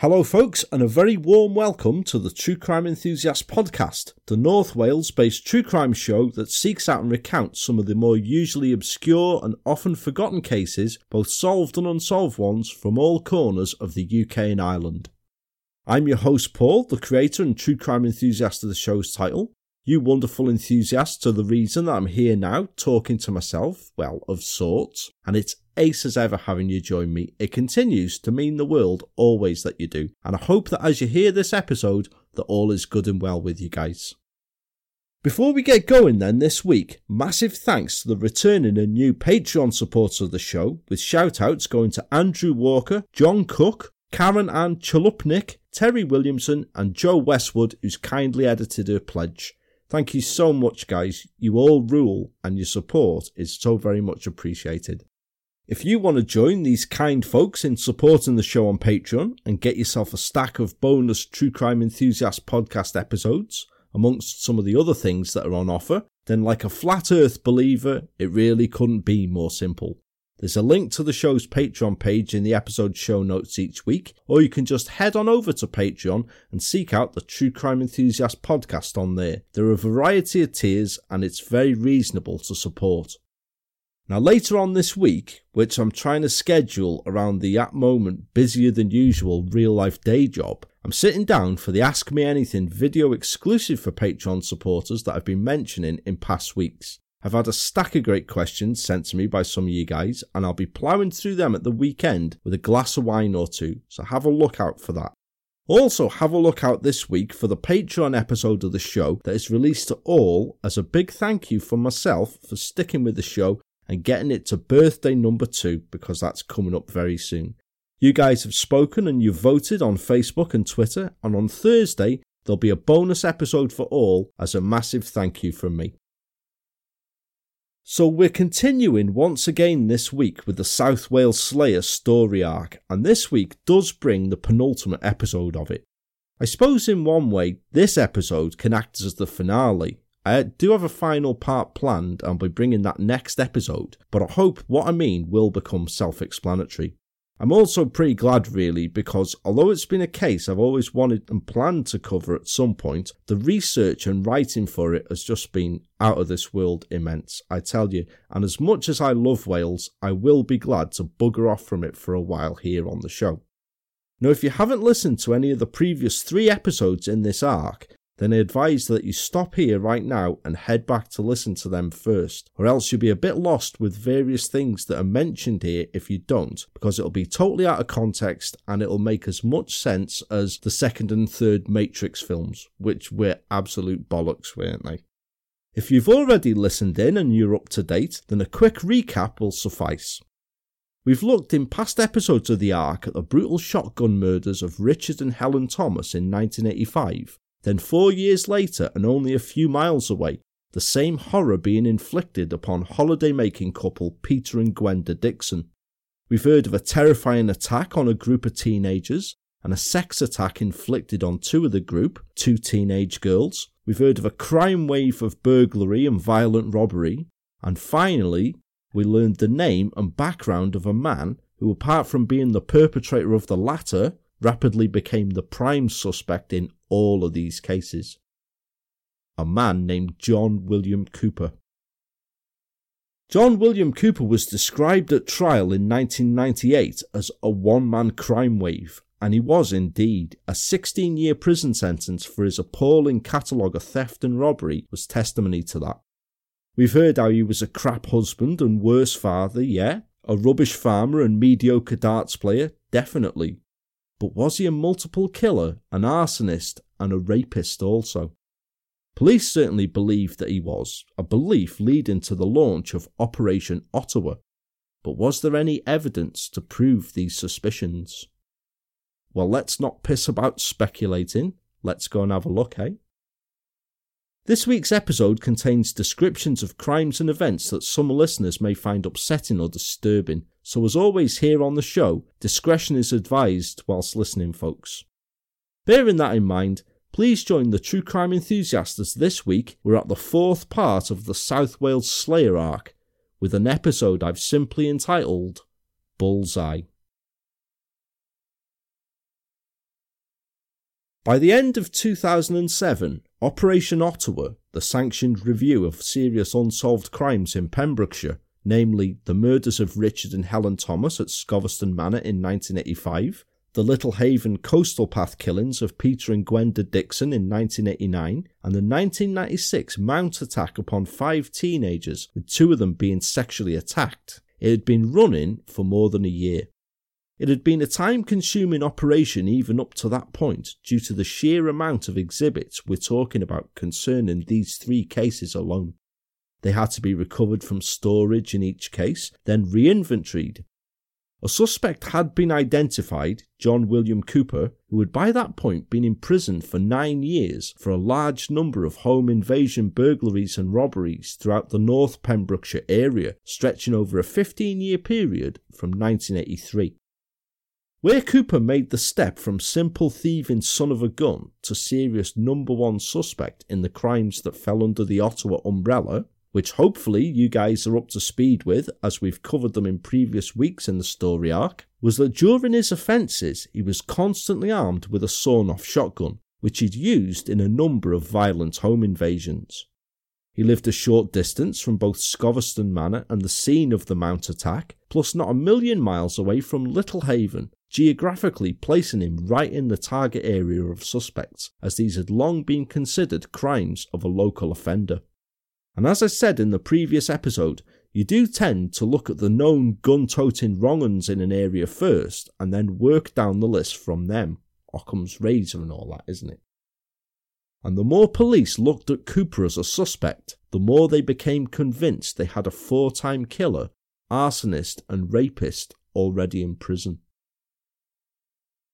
Hello folks, and a very warm welcome to the True Crime Enthusiast Podcast, the North Wales-based true crime show that seeks out and recounts some of the more usually obscure and often forgotten cases, both solved and unsolved ones, from all corners of the UK and Ireland. I'm your host Paul, the creator and true crime enthusiast of the show's title. You wonderful enthusiasts are the reason that I'm here now, talking to myself, well, of sorts, and it's ace as ever having you join me. It continues to mean the world always that you do, and I hope that as you hear this episode that all is good and well with you guys. Before we get going then this week, massive thanks to the returning and new Patreon supporters of the show, with shout outs going to Andrew Walker, John Cook, Karen Ann Chalupnik, Terry Williamson and Joe Westwood, who's kindly edited her pledge. Thank you so much guys, you all rule and your support is so very much appreciated. If you want to join these kind folks in supporting the show on Patreon and get yourself a stack of bonus True Crime Enthusiast podcast episodes, amongst some of the other things that are on offer, then like a flat earth believer, it really couldn't be more simple. There's a link to the show's Patreon page in the episode show notes each week, or you can just head on over to Patreon and seek out the True Crime Enthusiast podcast on there. There are a variety of tiers and it's very reasonable to support. Now later on this week, which I'm trying to schedule around the at moment busier than usual real life day job, I'm sitting down for the Ask Me Anything video exclusive for Patreon supporters that I've been mentioning in past weeks. I've had a stack of great questions sent to me by some of you guys and I'll be ploughing through them at the weekend with a glass of wine or two, so have a look out for that. Also have a look out this week for the Patreon episode of the show that is released to all as a big thank you from myself for sticking with the show and getting it to birthday number 2, because that's coming up very soon. You guys have spoken and you've voted on Facebook and Twitter, and on Thursday there'll be a bonus episode for all as a massive thank you from me. So we're continuing once again this week with the South Wales Slayer story arc, and this week does bring the penultimate episode of it. I suppose in one way this episode can act as the finale. I do have a final part planned and I'll be bringing that next episode, but I hope what I mean will become self-explanatory. I'm also pretty glad really, because although it's been a case I've always wanted and planned to cover at some point, the research and writing for it has just been out of this world immense, I tell you, and as much as I love Wales, I will be glad to bugger off from it for a while here on the show. Now if you haven't listened to any of the previous 3 episodes in this arc, then I advise that you stop here right now and head back to listen to them first, or else you'll be a bit lost with various things that are mentioned here if you don't, because it'll be totally out of context and it'll make as much sense as the second and third Matrix films, which were absolute bollocks, weren't they? If you've already listened in and you're up to date, then a quick recap will suffice. We've looked in past episodes of the arc at the brutal shotgun murders of Richard and Helen Thomas in 1985, then 4 years later and only a few miles away, the same horror being inflicted upon holiday-making couple Peter and Gwenda Dixon. We've heard of a terrifying attack on a group of teenagers and a sex attack inflicted on two of the group, 2 teenage girls. We've heard of a crime wave of burglary and violent robbery. And finally, we learned the name and background of a man who, apart from being the perpetrator of the latter, rapidly became the prime suspect in all of these cases. A man named John William Cooper. John William Cooper was described at trial in 1998 as a one-man crime wave, and he was indeed. A 16-year prison sentence for his appalling catalogue of theft and robbery was testimony to that. We've heard how he was a crap husband and worse father, yeah, a rubbish farmer and mediocre darts player, definitely. But was he a multiple killer, an arsonist, and a rapist also? Police certainly believed that he was, a belief leading to the launch of Operation Ottawa. But was there any evidence to prove these suspicions? Well, let's not piss about speculating. Let's go and have a look, eh? This week's episode contains descriptions of crimes and events that some listeners may find upsetting or disturbing, so as always here on the show, discretion is advised whilst listening, folks. Bearing that in mind, please join the True Crime Enthusiasts as this week we're at the 4th part of the South Wales Slayer arc, with an episode I've simply entitled Bullseye. By the end of 2007, Operation Ottawa, the sanctioned review of serious unsolved crimes in Pembrokeshire, namely the murders of Richard and Helen Thomas at Scoveston Manor in 1985, the Little Haven coastal path killings of Peter and Gwenda Dixon in 1989, and the 1996 mount attack upon 5 teenagers, with 2 of them being sexually attacked. It had been running for more than a year. It had been a time-consuming operation even up to that point due to the sheer amount of exhibits we're talking about concerning these 3 cases alone. They had to be recovered from storage in each case, then re-inventoried. A suspect had been identified, John William Cooper, who had by that point been in prison for 9 years for a large number of home invasion burglaries and robberies throughout the North Pembrokeshire area, stretching over a 15-year period from 1983. Where Cooper made the step from simple thieving son of a gun to serious number 1 suspect in the crimes that fell under the Ottawa umbrella, which hopefully you guys are up to speed with as we've covered them in previous weeks in the story arc, was that during his offences he was constantly armed with a sawn-off shotgun, which he'd used in a number of violent home invasions. He lived a short distance from both Scoveston Manor and the scene of the mount attack, plus not a million miles away from Little Haven, geographically placing him right in the target area of suspects, as these had long been considered crimes of a local offender. And as I said in the previous episode, you do tend to look at the known gun-toting wrong-uns in an area first, and then work down the list from them. Occam's razor and all that, isn't it? And the more police looked at Cooper as a suspect, the more they became convinced they had a 4-time killer, arsonist and rapist already in prison.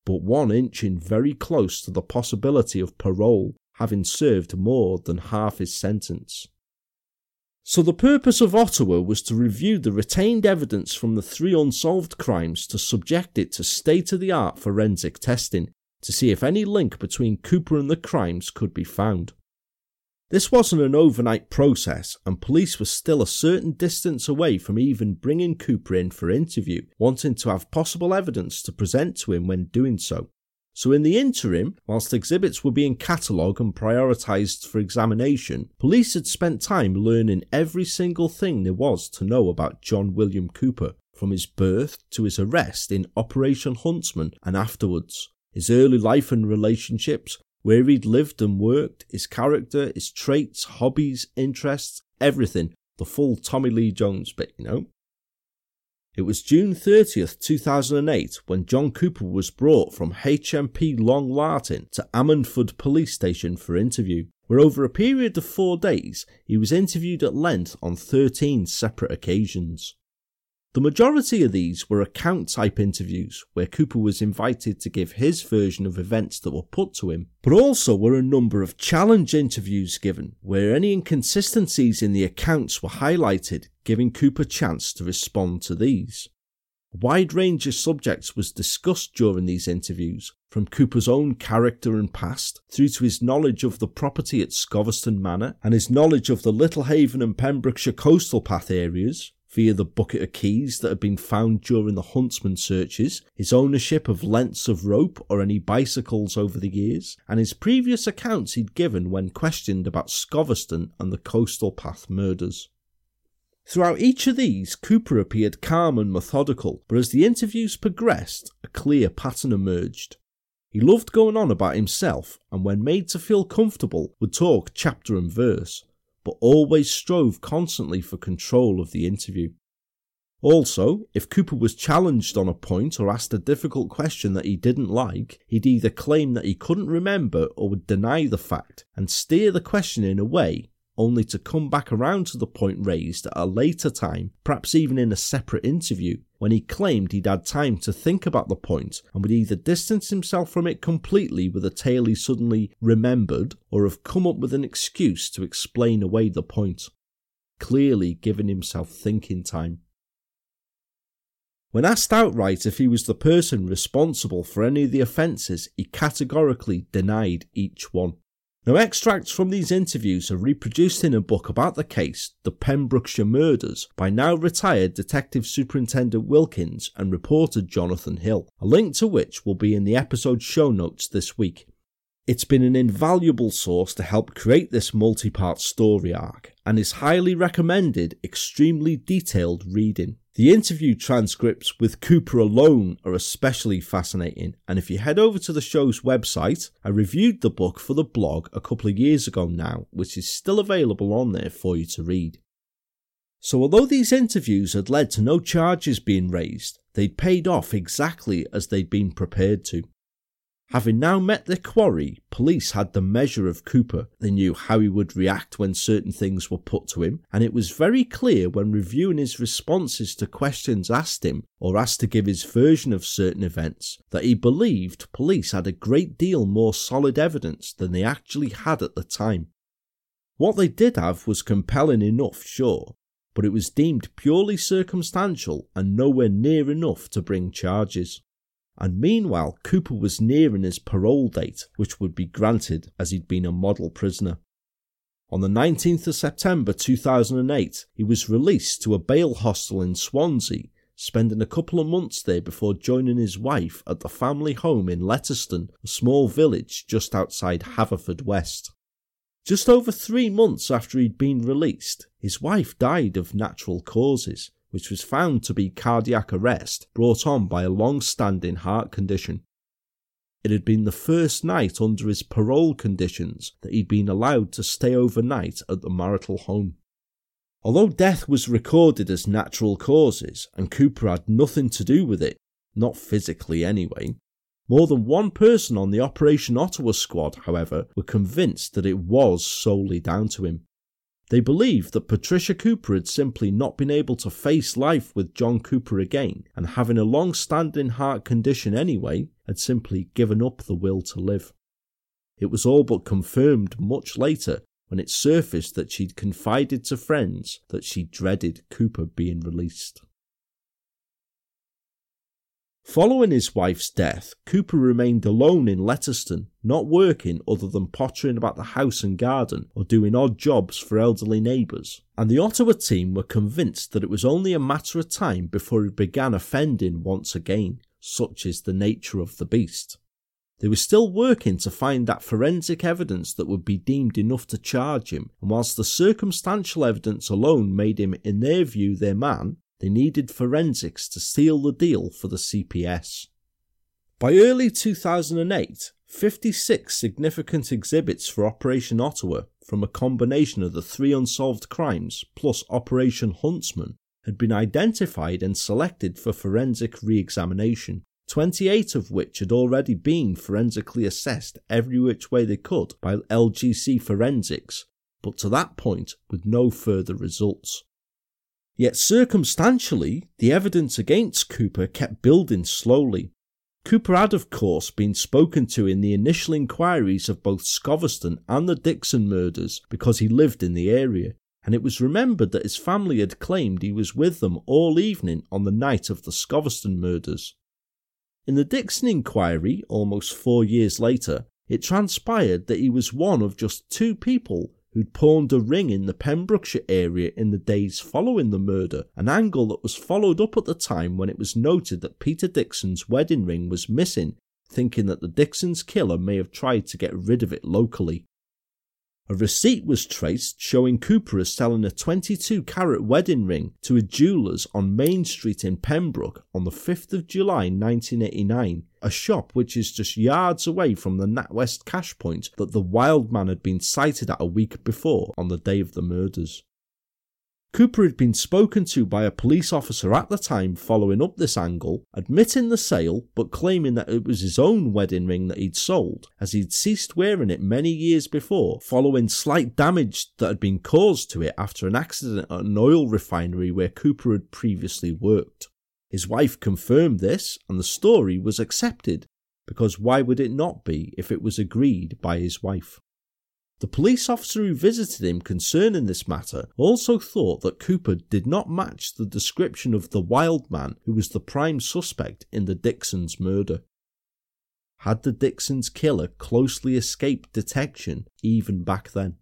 But one inching very close to the possibility of parole, having served more than half his sentence. So the purpose of Ottawa was to review the retained evidence from the 3 unsolved crimes to subject it to state-of-the-art forensic testing, to see if any link between Cooper and the crimes could be found. This wasn't an overnight process, and police were still a certain distance away from even bringing Cooper in for interview, wanting to have possible evidence to present to him when doing so. So in the interim, whilst exhibits were being catalogued and prioritised for examination, police had spent time learning every single thing there was to know about John William Cooper, from his birth to his arrest in Operation Huntsman and afterwards, his early life and relationships, where he'd lived and worked, his character, his traits, hobbies, interests, everything. The full Tommy Lee Jones bit, you know. It was June 30th, 2008 when John Cooper was brought from HMP Long Lartin to Ammanford Police Station for interview, where over a period of 4 days he was interviewed at length on 13 separate occasions. The majority of these were account-type interviews, where Cooper was invited to give his version of events that were put to him, but also were a number of challenge interviews given, where any inconsistencies in the accounts were highlighted, giving Cooper a chance to respond to these. A wide range of subjects was discussed during these interviews, from Cooper's own character and past, through to his knowledge of the property at Scoveston Manor, and his knowledge of the Little Haven and Pembrokeshire coastal path areas, via the bucket of keys that had been found during the Huntsman searches, his ownership of lengths of rope or any bicycles over the years, and his previous accounts he'd given when questioned about Scoveston and the coastal path murders. Throughout each of these, Cooper appeared calm and methodical, but as the interviews progressed, a clear pattern emerged. He loved going on about himself, and when made to feel comfortable, would talk chapter and verse, but always strove constantly for control of the interview. Also, if Cooper was challenged on a point or asked a difficult question that he didn't like, he'd either claim that he couldn't remember or would deny the fact, and steer the question in a way, only to come back around to the point raised at a later time, perhaps even in a separate interview, when he claimed he'd had time to think about the point and would either distance himself from it completely with a tale he suddenly remembered or have come up with an excuse to explain away the point, clearly giving himself thinking time. When asked outright if he was the person responsible for any of the offences, he categorically denied each one. Now, extracts from these interviews are reproduced in a book about the case, The Pembrokeshire Murders, by now retired Detective Superintendent Wilkins and reporter Jonathan Hill, a link to which will be in the episode show notes this week. It's been an invaluable source to help create this multi-part story arc and is highly recommended extremely detailed reading. The interview transcripts with Cooper alone are especially fascinating, and if you head over to the show's website, I reviewed the book for the blog a couple of years ago now, which is still available on there for you to read. So although these interviews had led to no charges being raised, they'd paid off exactly as they'd been prepared to. Having now met their quarry, police had the measure of Cooper. They knew how he would react when certain things were put to him, and it was very clear when reviewing his responses to questions asked him or asked to give his version of certain events that he believed police had a great deal more solid evidence than they actually had at the time. What they did have was compelling enough, sure, but it was deemed purely circumstantial and nowhere near enough to bring charges. And meanwhile, Cooper was nearing his parole date, which would be granted as he'd been a model prisoner. On the 19th of September 2008, he was released to a bail hostel in Swansea, spending a couple of months there before joining his wife at the family home in Letterston, a small village just outside Haverfordwest. Just over 3 months after he'd been released, his wife died of natural causes, which was found to be cardiac arrest brought on by a long-standing heart condition. It had been the first night under his parole conditions that he'd been allowed to stay overnight at the marital home. Although death was recorded as natural causes, and Cooper had nothing to do with it, not physically anyway, more than one person on the Operation Ottawa squad, however, were convinced that it was solely down to him. They believed that Patricia Cooper had simply not been able to face life with John Cooper again, and having a long-standing heart condition anyway, had simply given up the will to live. It was all but confirmed much later when it surfaced that she'd confided to friends that she dreaded Cooper being released. Following his wife's death, Cooper remained alone in Letterston, not working other than pottering about the house and garden or doing odd jobs for elderly neighbours, and the Ottawa team were convinced that it was only a matter of time before he began offending once again, such is the nature of the beast. They were still working to find that forensic evidence that would be deemed enough to charge him, and whilst the circumstantial evidence alone made him, in their view, their man, they needed forensics to seal the deal for the CPS. By early 2008, 56 significant exhibits for Operation Ottawa from a combination of the three unsolved crimes plus Operation Huntsman had been identified and selected for forensic re-examination, 28 of which had already been forensically assessed every which way they could by LGC Forensics, but to that point with no further results. Yet circumstantially, the evidence against Cooper kept building slowly. Cooper had, of course, been spoken to in the initial inquiries of both Scoveston and the Dixon murders because he lived in the area, and it was remembered that his family had claimed he was with them all evening on the night of the Scoveston murders. In the Dixon inquiry, almost 4 years later, it transpired that he was one of just two people who'd pawned a ring in the Pembrokeshire area in the days following the murder, an angle that was followed up at the time when it was noted that Peter Dixon's wedding ring was missing, thinking that the Dixon's killer may have tried to get rid of it locally. A receipt was traced showing Cooper as selling a 22-carat wedding ring to a jeweller's on Main Street in Pembroke on the 5th of July 1989, a shop which is just yards away from the NatWest cash point that the wild man had been sighted at a week before on the day of the murders. Cooper had been spoken to by a police officer at the time following up this angle, admitting the sale but claiming that it was his own wedding ring that he'd sold, as he'd ceased wearing it many years before, following slight damage that had been caused to it after an accident at an oil refinery where Cooper had previously worked. His wife confirmed this, and the story was accepted, because why would it not be if it was agreed by his wife? The police officer who visited him concerning this matter also thought that Cooper did not match the description of the wild man who was the prime suspect in the Dixon's murder. Had the Dixon's killer closely escaped detection even back then?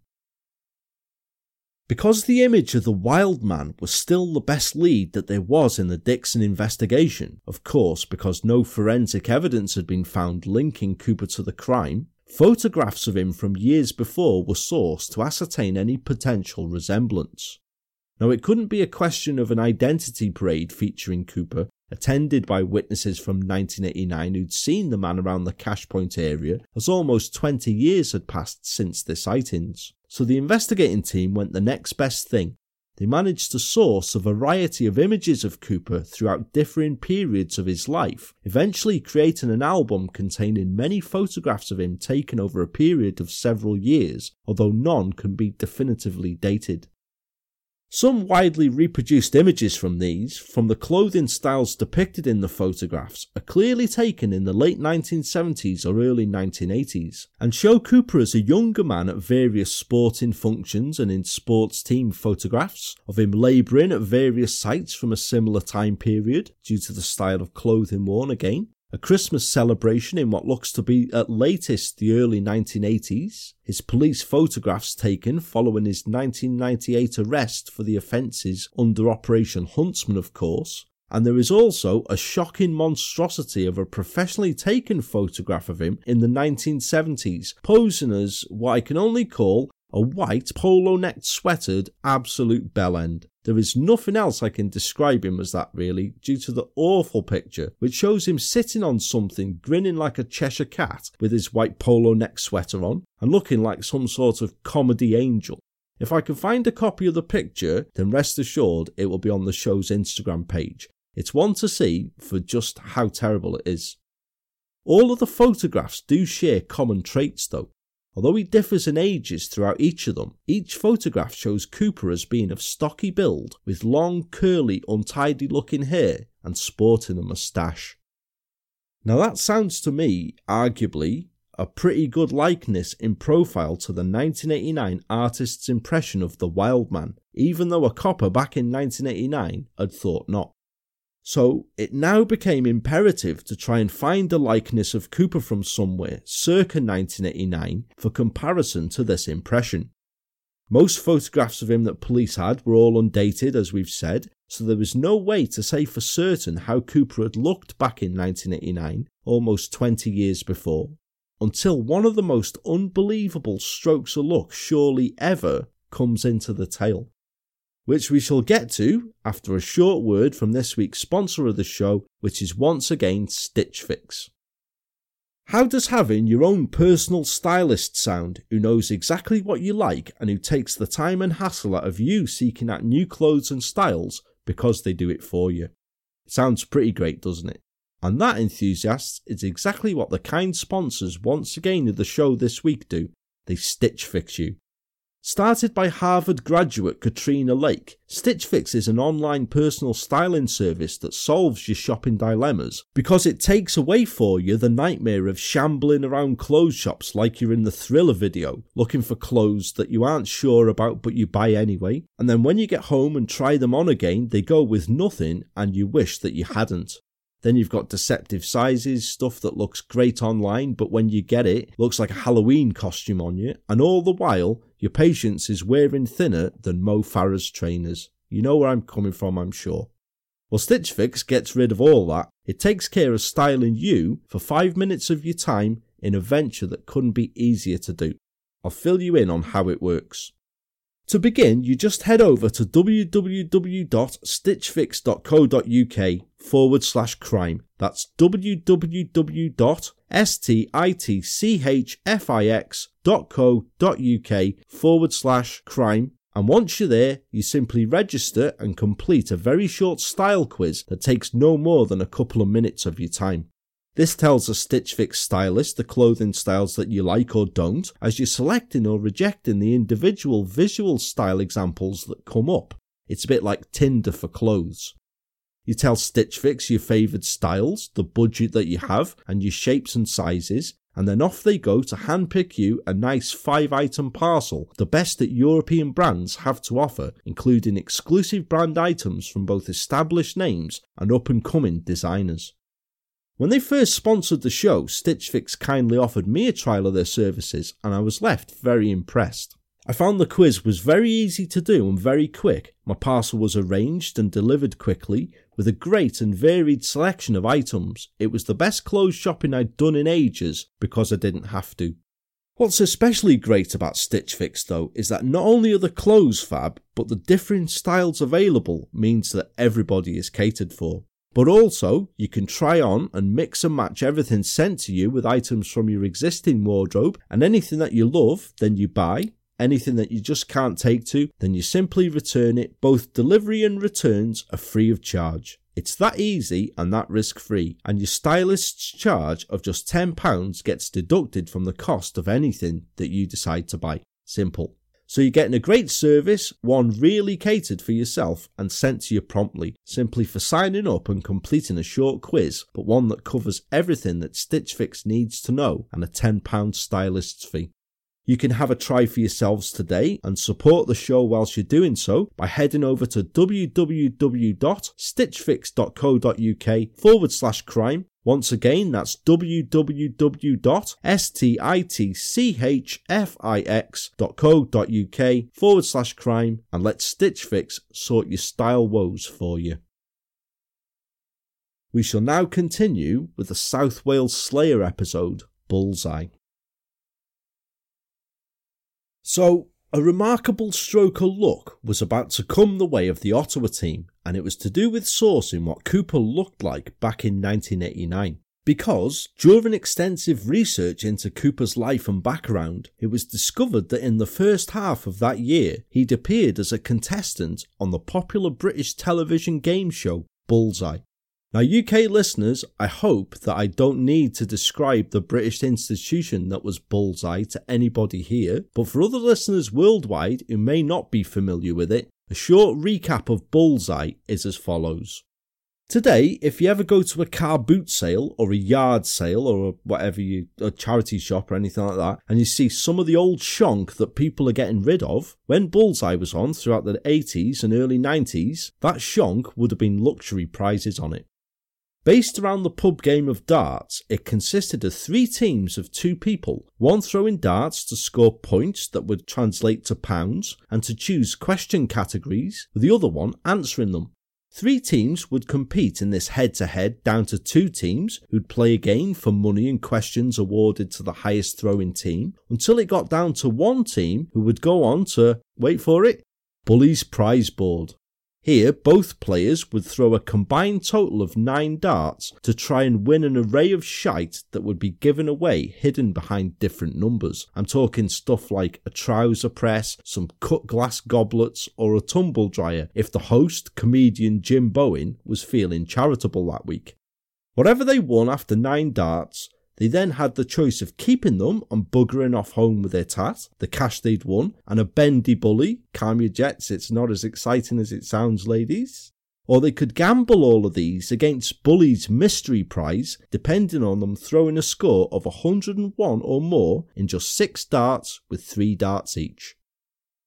Because the image of the wild man was still the best lead that there was in the Dixon investigation, of course because no forensic evidence had been found linking Cooper to the crime, Photographs of him from years before were sourced to ascertain any potential resemblance. Now, it couldn't be a question of an identity parade featuring Cooper, attended by witnesses from 1989 who'd seen the man around the Cash Point area, as almost 20 years had passed since the sightings. So the investigating team went the next best thing. They managed to source a variety of images of Cooper throughout differing periods of his life, eventually creating an album containing many photographs of him taken over a period of several years, although none can be definitively dated. Some widely reproduced images from these, from the clothing styles depicted in the photographs, are clearly taken in the late 1970s or early 1980s, and show Cooper as a younger man at various sporting functions and in sports team photographs, of him labouring at various sites from a similar time period, due to the style of clothing worn again, a Christmas celebration in what looks to be at latest the early 1980s, his police photographs taken following his 1998 arrest for the offences under Operation Huntsman, of course, and there is also a shocking monstrosity of a professionally taken photograph of him in the 1970s, posing as what I can only call a white polo-necked sweatered absolute bellend. There is nothing else I can describe him as that really, due to the awful picture, which shows him sitting on something grinning like a Cheshire cat with his white polo neck sweater on, and looking like some sort of comedy angel. If I can find a copy of the picture, then rest assured it will be on the show's Instagram page. It's one to see for just how terrible it is. All of the photographs do share common traits though. Although he differs in ages throughout each of them, each photograph shows Cooper as being of stocky build, with long, curly, untidy looking hair and sporting a moustache. Now that sounds to me, arguably, a pretty good likeness in profile to the 1989 artist's impression of the Wild Man, even though a copper back in 1989 had thought not. So it now became imperative to try and find a likeness of Cooper from somewhere circa 1989 for comparison to this impression. Most photographs of him that police had were all undated, as we've said, so there was no way to say for certain how Cooper had looked back in 1989, almost 20 years before, until one of the most unbelievable strokes of luck surely ever comes into the tale, which we shall get to after a short word from this week's sponsor of the show, which is once again Stitch Fix. How does having your own personal stylist sound, who knows exactly what you like and who takes the time and hassle out of you seeking out new clothes and styles because they do it for you? It sounds pretty great, doesn't it? And that, enthusiasts, is exactly what the kind sponsors once again of the show this week do. They Stitch Fix you. Started by Harvard graduate Katrina Lake, Stitch Fix is an online personal styling service that solves your shopping dilemmas because it takes away for you the nightmare of shambling around clothes shops like you're in the Thriller video, looking for clothes that you aren't sure about but you buy anyway, and then when you get home and try them on again, they go with nothing and you wish that you hadn't. Then you've got deceptive sizes, stuff that looks great online but when you get it, looks like a Halloween costume on you, and all the while, your patience is wearing thinner than Mo Farah's trainers. You know where I'm coming from, I'm sure. Well, Stitch Fix gets rid of all that. It takes care of styling you for 5 minutes of your time in a venture that couldn't be easier to do. I'll fill you in on how it works. To begin, you just head over to www.stitchfix.co.uk/crime. That's www.stitchfix.co.uk/crime. And once you're there, you simply register and complete a very short style quiz that takes no more than a couple of minutes of your time. This tells a Stitch Fix stylist the clothing styles that you like or don't, as you're selecting or rejecting the individual visual style examples that come up. It's a bit like Tinder for clothes. You tell Stitch Fix your favoured styles, the budget that you have, and your shapes and sizes, and then off they go to handpick you a nice 5-item parcel, the best that European brands have to offer, including exclusive brand items from both established names and up-and-coming designers. When they first sponsored the show, Stitch Fix kindly offered me a trial of their services and I was left very impressed. I found the quiz was very easy to do and very quick. My parcel was arranged and delivered quickly with a great and varied selection of items. It was the best clothes shopping I'd done in ages because I didn't have to. What's especially great about Stitch Fix, though, is that not only are the clothes fab, but the different styles available means that everybody is catered for. But also, you can try on and mix and match everything sent to you with items from your existing wardrobe, and anything that you love, then you buy. Anything that you just can't take to, then you simply return it. Both delivery and returns are free of charge. It's that easy and that risk-free, and your stylist's charge of just £10 gets deducted from the cost of anything that you decide to buy. Simple. So you're getting a great service, one really catered for yourself and sent to you promptly, simply for signing up and completing a short quiz, but one that covers everything that Stitch Fix needs to know, and a £10 stylist's fee. You can have a try for yourselves today and support the show whilst you're doing so by heading over to www.stitchfix.co.uk/crime. Once again, that's www.stitchfix.co.uk/crime, and let Stitch Fix sort your style woes for you. We shall now continue with the South Wales Slayer episode, Bullseye. So, a remarkable stroke of luck was about to come the way of the Ottawa team, and it was to do with sourcing what Cooper looked like back in 1989. Because, during extensive research into Cooper's life and background, it was discovered that in the first half of that year, he'd appeared as a contestant on the popular British television game show, Bullseye. Now, UK listeners, I hope that I don't need to describe the British institution that was Bullseye to anybody here, but for other listeners worldwide who may not be familiar with it, a short recap of Bullseye is as follows. Today, if you ever go to a car boot sale or a yard sale or whatever a charity shop or anything like that, and you see some of the old shonk that people are getting rid of, when Bullseye was on throughout the 80s and early 90s, that shonk would have been luxury prizes on it. Based around the pub game of darts, it consisted of 3 teams of 2 people, one throwing darts to score points that would translate to pounds and to choose question categories, with the other one answering them. 3 teams would compete in this head-to-head down to 2 teams who'd play a game for money and questions awarded to the highest throwing team, until it got down to 1 team who would go on to, wait for it, Bully's prize board. Here, both players would throw a combined total of 9 darts to try and win an array of shite that would be given away hidden behind different numbers. I'm talking stuff like a trouser press, some cut glass goblets, or a tumble dryer if the host, comedian Jim Bowen, was feeling charitable that week. Whatever they won after 9 darts, they then had the choice of keeping them and buggering off home with their tat, the cash they'd won, and a bendy bully. Calm your jets, it's not as exciting as it sounds, ladies. Or they could gamble all of these against Bully's mystery prize, depending on them throwing a score of 101 or more in just 6 darts with 3 darts each.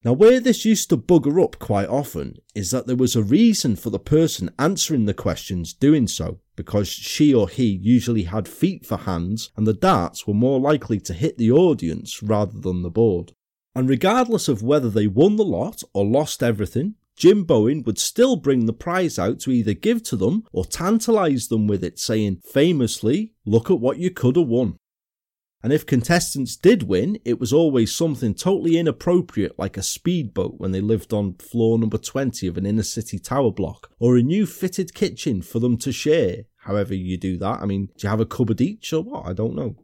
Now, where this used to bugger up quite often is that there was a reason for the person answering the questions doing so, because she or he usually had feet for hands and the darts were more likely to hit the audience rather than the board. And regardless of whether they won the lot or lost everything, Jim Bowen would still bring the prize out to either give to them or tantalise them with it, saying famously, "Look at what you could have won." And if contestants did win, it was always something totally inappropriate, like a speedboat when they lived on floor number 20 of an inner city tower block, or a new fitted kitchen for them to share. However you do that, I mean, do you have a cupboard each or what? I don't know.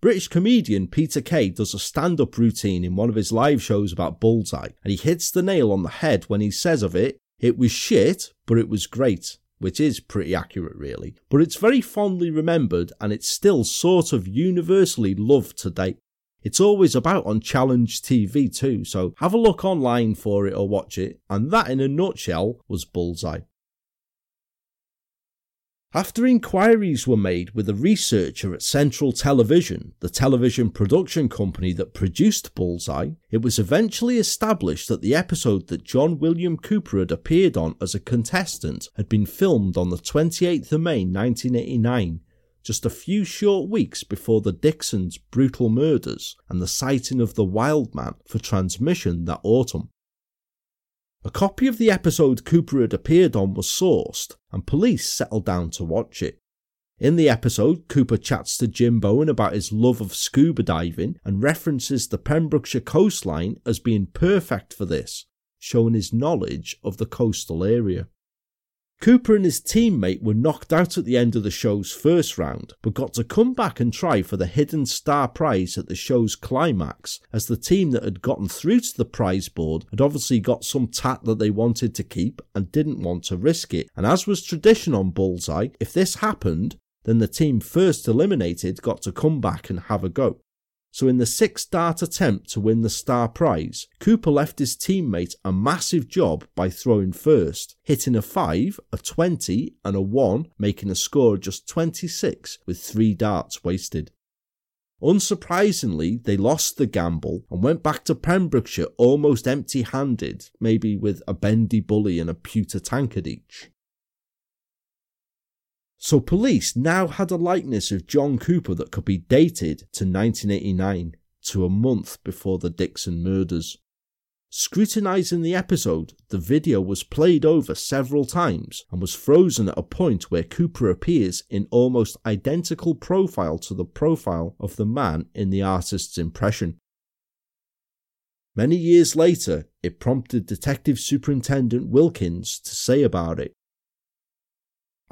British comedian Peter Kay does a stand-up routine in one of his live shows about Bullseye, and he hits the nail on the head when he says of it, "It was shit, but it was great." Which is pretty accurate really, but it's very fondly remembered and it's still sort of universally loved today. It's always about on Challenge TV too, so have a look online for it or watch it, and that in a nutshell was Bullseye. After inquiries were made with a researcher at Central Television, the television production company that produced Bullseye, it was eventually established that the episode that John William Cooper had appeared on as a contestant had been filmed on the 28th of May 1989, just a few short weeks before the Dixons' brutal murders and the sighting of the Wild Man for transmission that autumn. A copy of the episode Cooper had appeared on was sourced, and police settled down to watch it. In the episode, Cooper chats to Jim Bowen about his love of scuba diving and references the Pembrokeshire coastline as being perfect for this, showing his knowledge of the coastal area. Cooper and his teammate were knocked out at the end of the show's first round, but got to come back and try for the hidden star prize at the show's climax, as the team that had gotten through to the prize board had obviously got some tat that they wanted to keep and didn't want to risk it, and as was tradition on Bullseye, if this happened, then the team first eliminated got to come back and have a go. So in the six-dart attempt to win the star prize, Cooper left his teammate a massive job by throwing first, hitting a 5, a 20 and a 1, making a score of just 26 with 3 darts wasted. Unsurprisingly, they lost the gamble and went back to Pembrokeshire almost empty-handed, maybe with a bendy bully and a pewter tankard each. So police now had a likeness of John Cooper that could be dated to 1989, to a month before the Dixon murders. Scrutinising the episode, the video was played over several times and was frozen at a point where Cooper appears in almost identical profile to the profile of the man in the artist's impression. Many years later, it prompted Detective Superintendent Wilkins to say about it.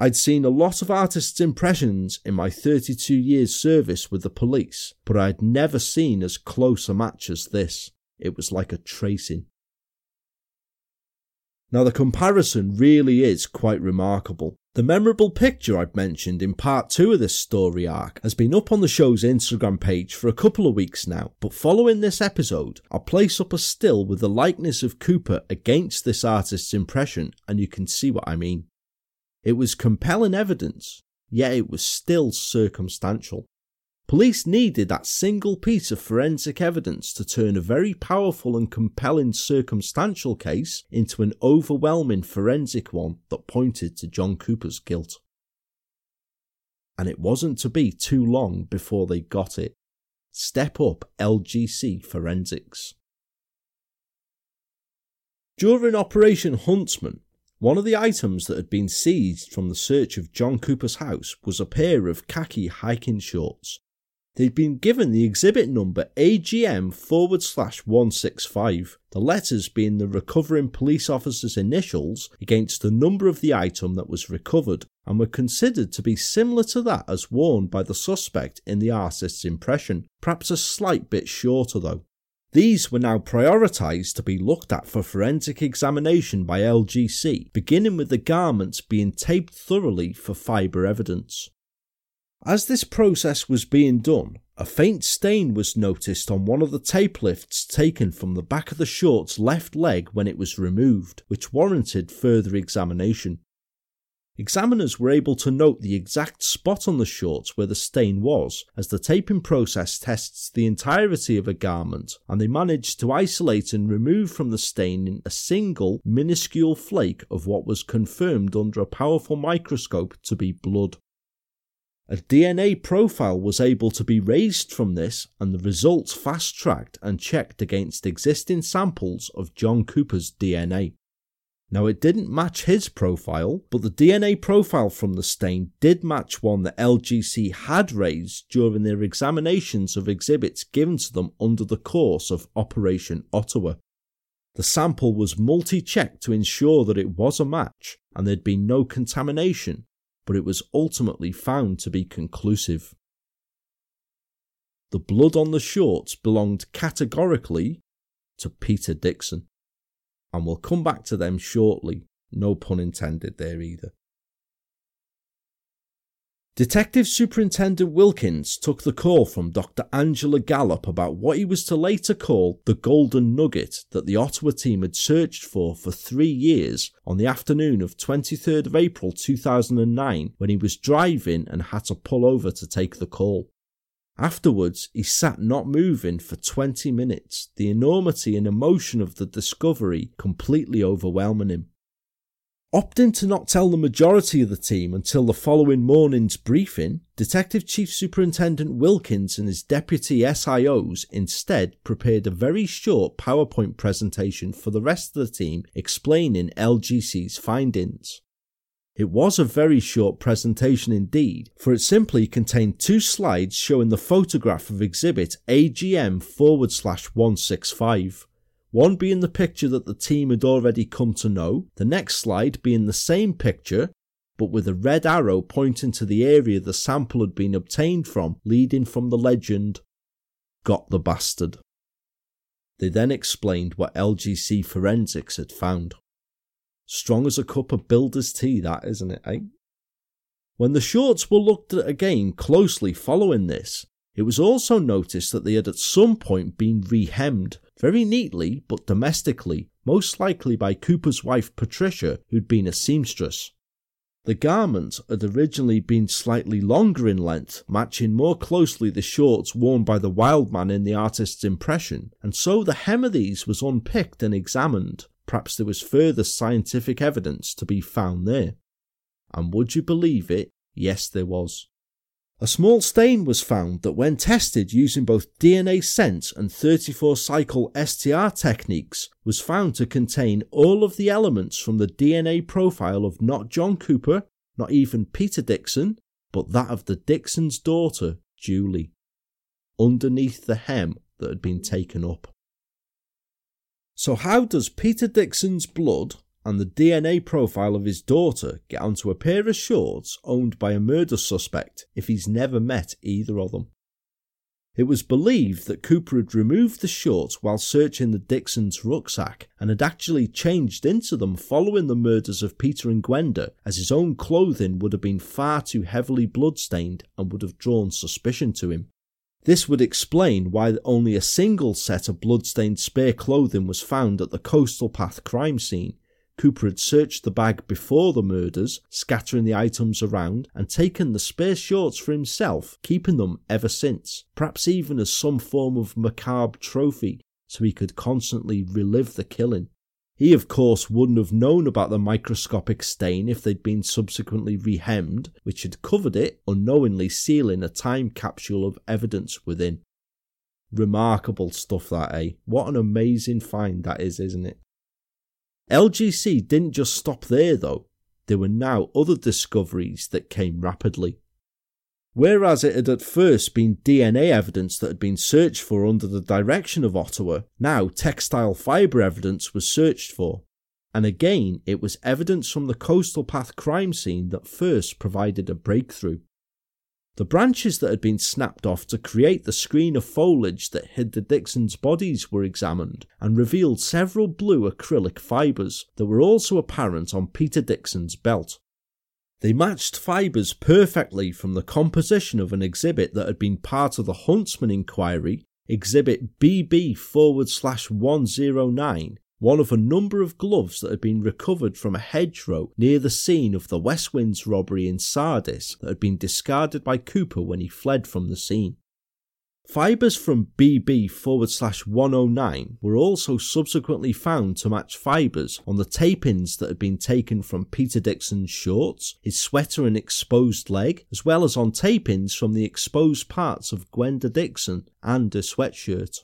I'd seen a lot of artists' impressions in my 32 years service with the police, but I'd never seen as close a match as this. It was like a tracing. Now the comparison really is quite remarkable. The memorable picture I've mentioned in part 2 of this story arc has been up on the show's Instagram page for a couple of weeks now, but following this episode, I'll place up a still with the likeness of Cooper against this artist's impression, and you can see what I mean. It was compelling evidence, yet it was still circumstantial. Police needed that single piece of forensic evidence to turn a very powerful and compelling circumstantial case into an overwhelming forensic one that pointed to John Cooper's guilt. And it wasn't to be too long before they got it. Step up LGC Forensics. During Operation Huntsman, one of the items that had been seized from the search of John Cooper's house was a pair of khaki hiking shorts. They'd been given the exhibit number AGM/165, the letters being the recovering police officer's initials against the number of the item that was recovered, and were considered to be similar to that as worn by the suspect in the artist's impression, perhaps a slight bit shorter though. These were now prioritised to be looked at for forensic examination by LGC, beginning with the garments being taped thoroughly for fibre evidence. As this process was being done, a faint stain was noticed on one of the tape lifts taken from the back of the short's left leg when it was removed, which warranted further examination. Examiners were able to note the exact spot on the shorts where the stain was, as the taping process tests the entirety of a garment, and they managed to isolate and remove from the staining a single, minuscule flake of what was confirmed under a powerful microscope to be blood. A DNA profile was able to be raised from this, and the results fast-tracked and checked against existing samples of John Cooper's DNA. Now it didn't match his profile, but the DNA profile from the stain did match one that LGC had raised during their examinations of exhibits given to them under the course of Operation Ottawa. The sample was multi-checked to ensure that it was a match and there'd been no contamination, but it was ultimately found to be conclusive. The blood on the shorts belonged categorically to Peter Dixon. And we'll come back to them shortly, no pun intended there either. Detective Superintendent Wilkins took the call from Dr. Angela Gallop about what he was to later call the golden nugget that the Ottawa team had searched for 3 years on the afternoon of 23rd of April 2009 when he was driving and had to pull over to take the call. Afterwards, he sat not moving for 20 minutes, the enormity and emotion of the discovery completely overwhelming him. Opting to not tell the majority of the team until the following morning's briefing, Detective Chief Superintendent Wilkins and his deputy SIOs instead prepared a very short PowerPoint presentation for the rest of the team explaining LGC's findings. It was a very short presentation indeed, for it simply contained 2 slides showing the photograph of exhibit AGM/165. One being the picture that the team had already come to know, the next slide being the same picture, but with a red arrow pointing to the area the sample had been obtained from, leading from the legend, "Got the bastard." They then explained what LGC Forensics had found. Strong as a cup of builder's tea, that, isn't it, eh? When the shorts were looked at again closely following this, it was also noticed that they had at some point been rehemmed, very neatly but domestically, most likely by Cooper's wife Patricia, who'd been a seamstress. The garment had originally been slightly longer in length, matching more closely the shorts worn by the wild man in the artist's impression, and so the hem of these was unpicked and examined. Perhaps there was further scientific evidence to be found there. And would you believe it? Yes, there was. A small stain was found that, when tested using both DNA scent and 34-cycle STR techniques, was found to contain all of the elements from the DNA profile of not John Cooper, not even Peter Dixon, but that of the Dixon's daughter, Julie, underneath the hem that had been taken up. So how does Peter Dixon's blood and the DNA profile of his daughter get onto a pair of shorts owned by a murder suspect if he's never met either of them? It was believed that Cooper had removed the shorts while searching the Dixon's rucksack and had actually changed into them following the murders of Peter and Gwenda, as his own clothing would have been far too heavily bloodstained and would have drawn suspicion to him. This would explain why only a single set of bloodstained spare clothing was found at the Coastal Path crime scene. Cooper had searched the bag before the murders, scattering the items around, and taken the spare shorts for himself, keeping them ever since, perhaps even as some form of macabre trophy, so he could constantly relive the killing. He, of course, wouldn't have known about the microscopic stain if they'd been subsequently rehemmed, which had covered it, unknowingly sealing a time capsule of evidence within. Remarkable stuff that, eh? What an amazing find that is, isn't it? LGC didn't just stop there though. There were now other discoveries that came rapidly. Whereas it had at first been DNA evidence that had been searched for under the direction of Ottawa, now textile fibre evidence was searched for. And again, it was evidence from the Coastal Path crime scene that first provided a breakthrough. The branches that had been snapped off to create the screen of foliage that hid the Dixons' bodies were examined and revealed several blue acrylic fibres that were also apparent on Peter Dixon's belt. They matched fibres perfectly from the composition of an exhibit that had been part of the Huntsman inquiry, exhibit BB/109, one of a number of gloves that had been recovered from a hedgerow near the scene of the West Winds robbery in Sardis that had been discarded by Cooper when he fled from the scene. Fibres from BB/109 were also subsequently found to match fibres on the tapings that had been taken from Peter Dixon's shorts, his sweater and exposed leg, as well as on tapings from the exposed parts of Gwenda Dixon and her sweatshirt.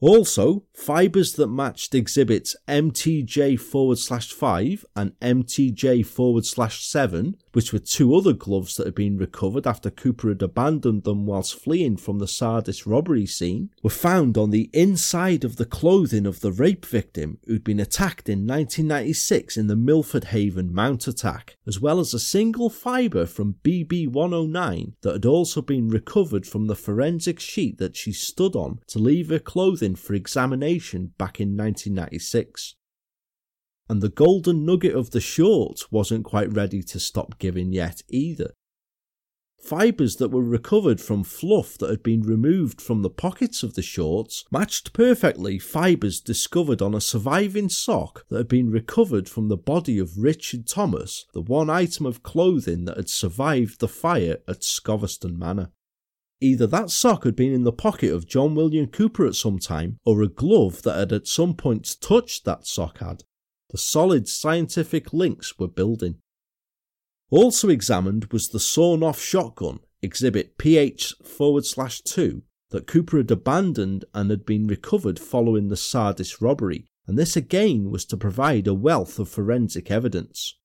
Also, fibres that matched exhibits MTJ/5 and MTJ/7, which were 2 other gloves that had been recovered after Cooper had abandoned them whilst fleeing from the Sardis robbery scene, were found on the inside of the clothing of the rape victim who'd been attacked in 1996 in the Milford Haven mount attack, as well as a single fibre from BB109 that had also been recovered from the forensic sheet that she stood on to leave her clothing for examination back in 1996. And the golden nugget of the shorts wasn't quite ready to stop giving yet either. Fibres that were recovered from fluff that had been removed from the pockets of the shorts matched perfectly fibres discovered on a surviving sock that had been recovered from the body of Richard Thomas, the one item of clothing that had survived the fire at Scoveston Manor. Either that sock had been in the pocket of John William Cooper at some time, or a glove that had at some point touched that sock had. The solid scientific links were building. Also examined was the sawn-off shotgun, exhibit PH/2, that Cooper had abandoned and had been recovered following the Sardis robbery, and this again was to provide a wealth of forensic evidence.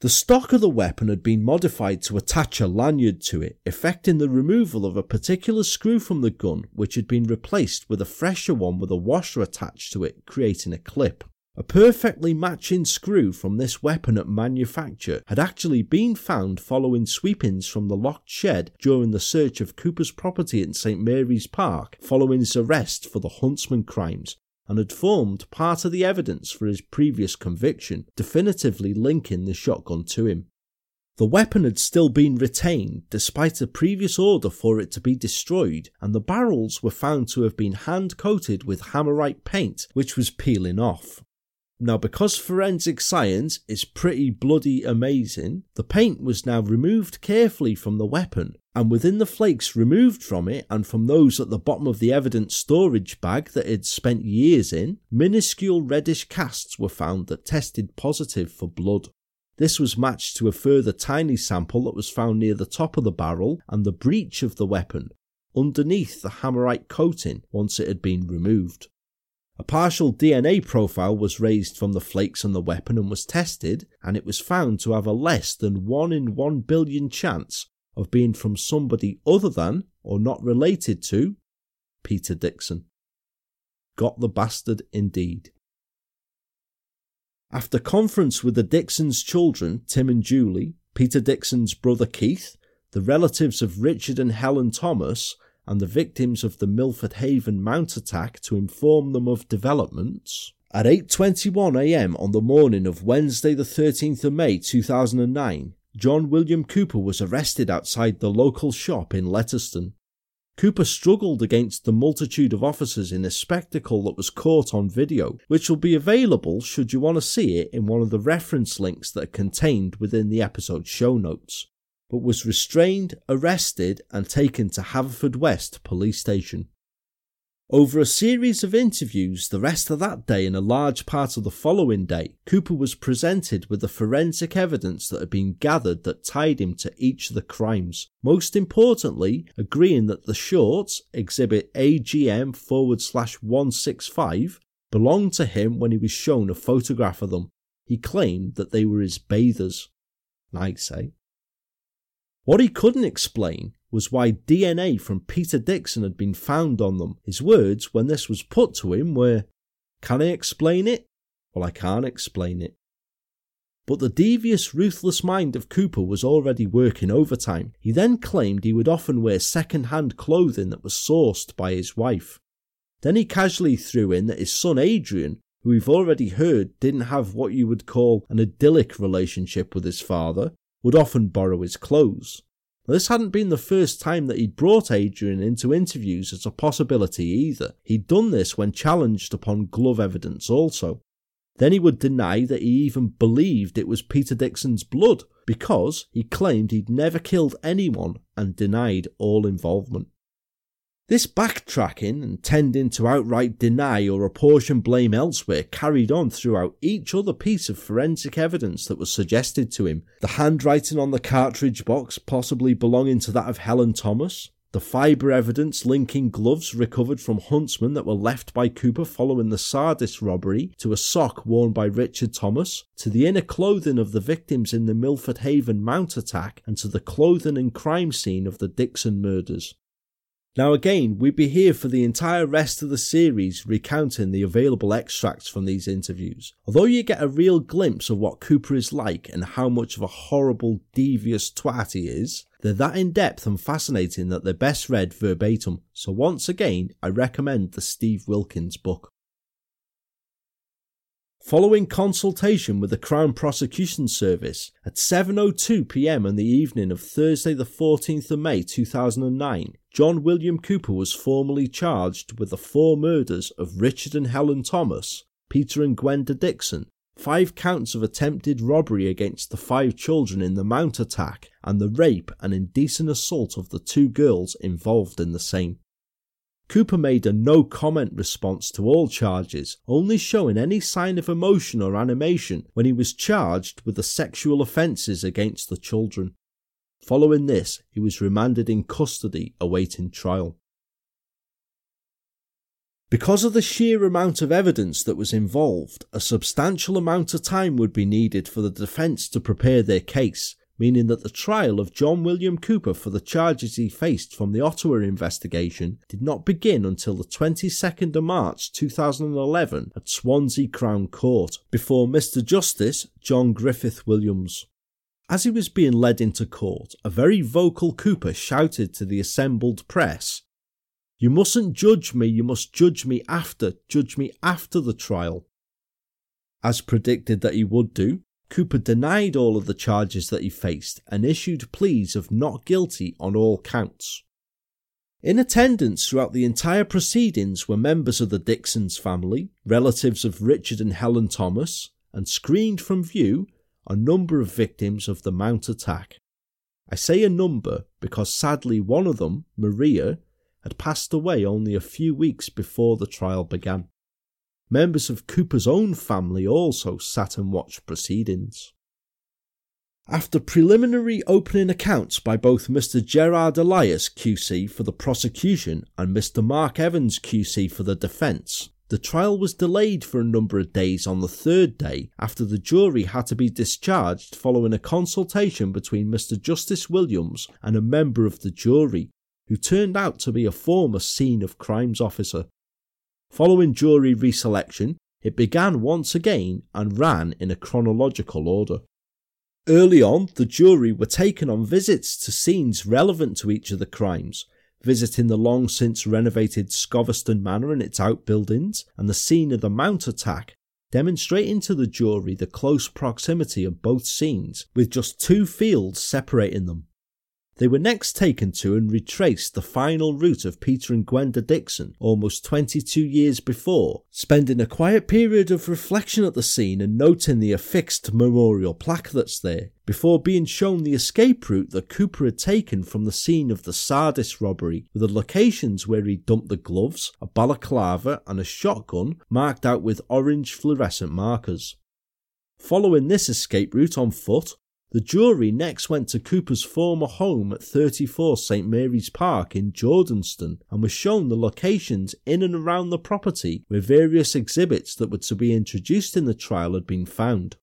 The stock of the weapon had been modified to attach a lanyard to it, effecting the removal of a particular screw from the gun which had been replaced with a fresher one with a washer attached to it, creating a clip. A perfectly matching screw from this weapon at manufacture had actually been found following sweepings from the locked shed during the search of Cooper's property in St Mary's Park following his arrest for the Huntsman crimes, and had formed part of the evidence for his previous conviction, definitively linking the shotgun to him. The weapon had still been retained despite a previous order for it to be destroyed, and the barrels were found to have been hand-coated with Hammerite paint, which was peeling off. Now, because forensic science is pretty bloody amazing, the paint was now removed carefully from the weapon, and within the flakes removed from it and from those at the bottom of the evidence storage bag that it had spent years in, minuscule reddish casts were found that tested positive for blood. This was matched to a further tiny sample that was found near the top of the barrel and the breech of the weapon, underneath the Hammerite coating once it had been removed. A partial DNA profile was raised from the flakes on the weapon and was tested, and it was found to have a less than 1 in 1 billion chance of being from somebody other than, or not related to, Peter Dixon. Got the bastard indeed. After conference with the Dixons' children, Tim and Julie, Peter Dixon's brother Keith, the relatives of Richard and Helen Thomas, and the victims of the Milford Haven mount attack to inform them of developments, at 8:21 a.m. on the morning of Wednesday the 13th of May 2009, John William Cooper was arrested outside the local shop in Letterston. Cooper struggled against the multitude of officers in a spectacle that was caught on video, which will be available should you want to see it in one of the reference links that are contained within the episode show notes, but was restrained, arrested and taken to Haverfordwest police station. Over a series of interviews the rest of that day and a large part of the following day, Cooper was presented with the forensic evidence that had been gathered that tied him to each of the crimes, most importantly agreeing that the shorts, exhibit AGM/165, belonged to him when he was shown a photograph of them. He claimed that they were his bathers. Nice, eh? What he couldn't explain was why DNA from Peter Dixon had been found on them. His words when this was put to him were, "Can I explain it? Well, I can't explain it." But the devious, ruthless mind of Cooper was already working overtime. He then claimed he would often wear second-hand clothing that was sourced by his wife. Then he casually threw in that his son Adrian, who we've already heard didn't have what you would call an idyllic relationship with his father, would often borrow his clothes. Now, this hadn't been the first time that he'd brought Adrian into interviews as a possibility either. He'd done this when challenged upon glove evidence also. Then he would deny that he even believed it was Peter Dixon's blood, because he claimed he'd never killed anyone and denied all involvement. This backtracking and tending to outright deny or apportion blame elsewhere carried on throughout each other piece of forensic evidence that was suggested to him. The handwriting on the cartridge box possibly belonging to that of Helen Thomas, the fibre evidence linking gloves recovered from Huntsman that were left by Cooper following the Sardis robbery to a sock worn by Richard Thomas, to the inner clothing of the victims in the Milford Haven mount attack, and to the clothing and crime scene of the Dixon murders. Now again, we'd be here for the entire rest of the series recounting the available extracts from these interviews, although you get a real glimpse of what Cooper is like and how much of a horrible, devious twat he is. They're that in-depth and fascinating that they're best read verbatim, so once again, I recommend the Steve Wilkins book. Following consultation with the Crown Prosecution Service, at 7:02 p.m. on the evening of Thursday the 14th of May 2009, John William Cooper was formally charged with the 4 murders of Richard and Helen Thomas, Peter and Gwenda Dixon, 5 counts of attempted robbery against the 5 children in the mount attack, and the rape and indecent assault of the 2 girls involved in the same. Cooper made a no-comment response to all charges, only showing any sign of emotion or animation when he was charged with the sexual offences against the children. Following this, he was remanded in custody awaiting trial. Because of the sheer amount of evidence that was involved, a substantial amount of time would be needed for the defence to prepare their case, meaning that the trial of John William Cooper for the charges he faced from the Ottawa investigation did not begin until the 22nd of March 2011 at Swansea Crown Court, before Mr Justice John Griffith Williams. As he was being led into court, a very vocal Cooper shouted to the assembled press, "You mustn't judge me, you must judge me after the trial." As predicted that he would do, Cooper denied all of the charges that he faced and issued pleas of not guilty on all counts. In attendance throughout the entire proceedings were members of the Dixon's family, relatives of Richard and Helen Thomas, and screened from view, a number of victims of the Mount attack. I say a number because sadly one of them, Maria, had passed away only a few weeks before the trial began. Members of Cooper's own family also sat and watched proceedings. After preliminary opening accounts by both Mr Gerard Elias QC for the prosecution and Mr Mark Evans QC for the defence, the trial was delayed for a number of days on the third day after the jury had to be discharged following a consultation between Mr Justice Williams and a member of the jury, who turned out to be a former scene of crimes officer. Following jury reselection, it began once again and ran in a chronological order. Early on, the jury were taken on visits to scenes relevant to each of the crimes, visiting the long since renovated Scoveston Manor and its outbuildings and the scene of the Mount attack, demonstrating to the jury the close proximity of both scenes, with just 2 fields separating them. They were next taken to and retraced the final route of Peter and Gwenda Dixon almost 22 years before, spending a quiet period of reflection at the scene and noting the affixed memorial plaque that's there, before being shown the escape route that Cooper had taken from the scene of the Sardis robbery, with the locations where he dumped the gloves, a balaclava and a shotgun marked out with orange fluorescent markers. Following this escape route on foot, the jury next went to Cooper's former home at 34 St Mary's Park in Jordanston and was shown the locations in and around the property where various exhibits that were to be introduced in the trial had been found.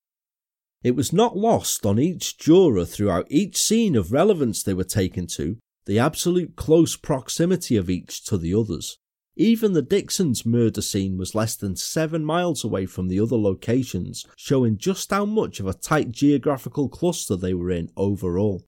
It was not lost on each juror throughout each scene of relevance they were taken to, the absolute close proximity of each to the others. Even the Dixon's murder scene was less than 7 miles away from the other locations, showing just how much of a tight geographical cluster they were in overall.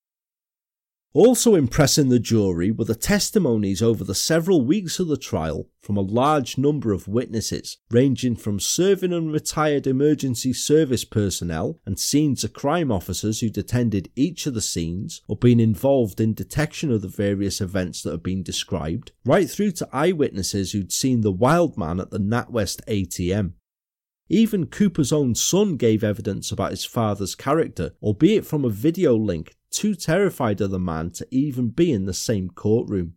Also impressing the jury were the testimonies over the several weeks of the trial from a large number of witnesses, ranging from serving and retired emergency service personnel and scenes of crime officers who'd attended each of the scenes or been involved in detection of the various events that have been described, right through to eyewitnesses who'd seen the wild man at the NatWest ATM. Even Cooper's own son gave evidence about his father's character, albeit from a video link, too terrified of the man to even be in the same courtroom.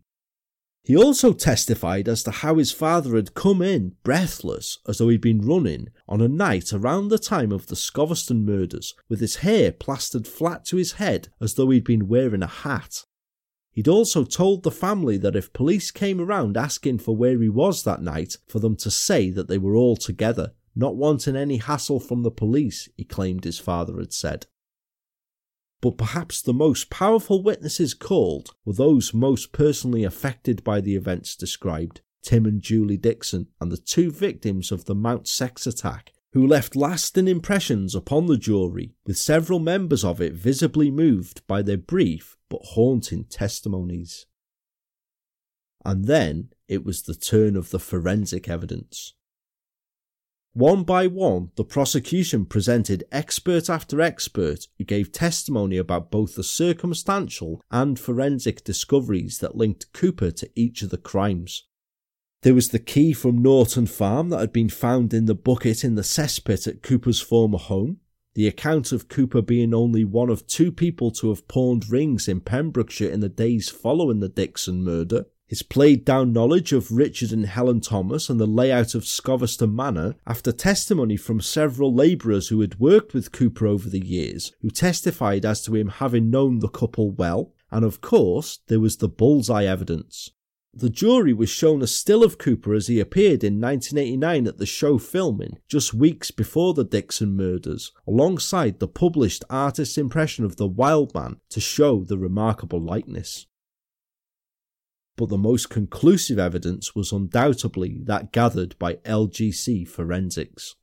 He also testified as to how his father had come in, breathless, as though he'd been running, on a night around the time of the Scoveston murders, with his hair plastered flat to his head as though he'd been wearing a hat. He'd also told the family that if police came around asking for where he was that night, for them to say that they were all together, not wanting any hassle from the police, he claimed his father had said. But perhaps the most powerful witnesses called were those most personally affected by the events described, Tim and Julie Dixon and the 2 victims of the Mount sex attack, who left lasting impressions upon the jury, with several members of it visibly moved by their brief but haunting testimonies. And then it was the turn of the forensic evidence. One by one, the prosecution presented expert after expert who gave testimony about both the circumstantial and forensic discoveries that linked Cooper to each of the crimes. There was the key from Norton Farm that had been found in the bucket in the cesspit at Cooper's former home, the account of Cooper being only one of 2 people to have pawned rings in Pembrokeshire in the days following the Dixon murder, his played-down knowledge of Richard and Helen Thomas and the layout of Scoveston Manor, after testimony from several labourers who had worked with Cooper over the years, who testified as to him having known the couple well, and of course there was the bullseye evidence. The jury was shown a still of Cooper as he appeared in 1989 at the show filming, just weeks before the Dixon murders, alongside the published artist's impression of the Wild Man to show the remarkable likeness. But the most conclusive evidence was undoubtedly that gathered by LGC Forensics.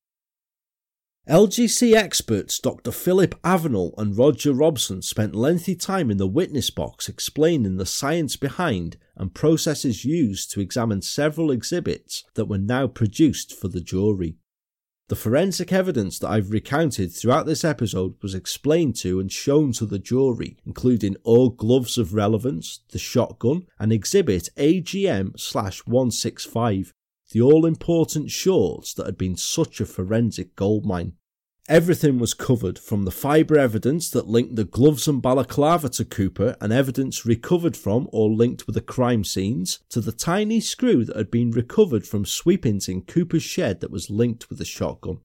LGC experts Dr. Philip Avenell and Roger Robson spent lengthy time in the witness box explaining the science behind and processes used to examine several exhibits that were now produced for the jury. The forensic evidence that I've recounted throughout this episode was explained to and shown to the jury, including all gloves of relevance, the shotgun, and exhibit AGM/165, the all-important shorts that had been such a forensic goldmine. Everything was covered, from the fibre evidence that linked the gloves and balaclava to Cooper and evidence recovered from or linked with the crime scenes, to the tiny screw that had been recovered from sweepings in Cooper's shed that was linked with the shotgun.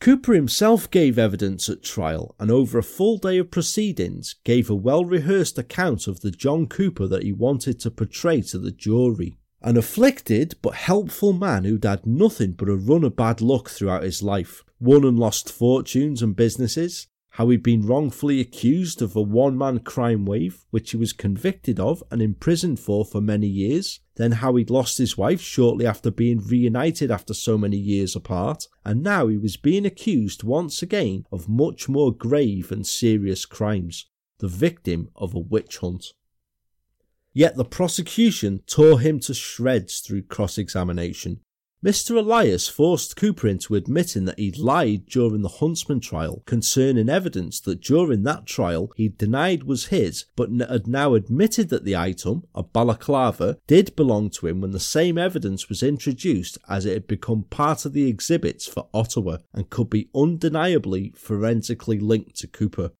Cooper himself gave evidence at trial and over a full day of proceedings gave a well-rehearsed account of the John Cooper that he wanted to portray to the jury. An afflicted but helpful man who'd had nothing but a run of bad luck throughout his life, won and lost fortunes and businesses, how he'd been wrongfully accused of a one-man crime wave, which he was convicted of and imprisoned for many years, then how he'd lost his wife shortly after being reunited after so many years apart, and now he was being accused once again of much more grave and serious crimes, the victim of a witch hunt. Yet the prosecution tore him to shreds through cross-examination. Mr Elias forced Cooper into admitting that he'd lied during the Huntsman trial concerning evidence that during that trial he denied was his, but had now admitted that the item, a balaclava, did belong to him when the same evidence was introduced, as it had become part of the exhibits for Ottawa and could be undeniably forensically linked to Cooper.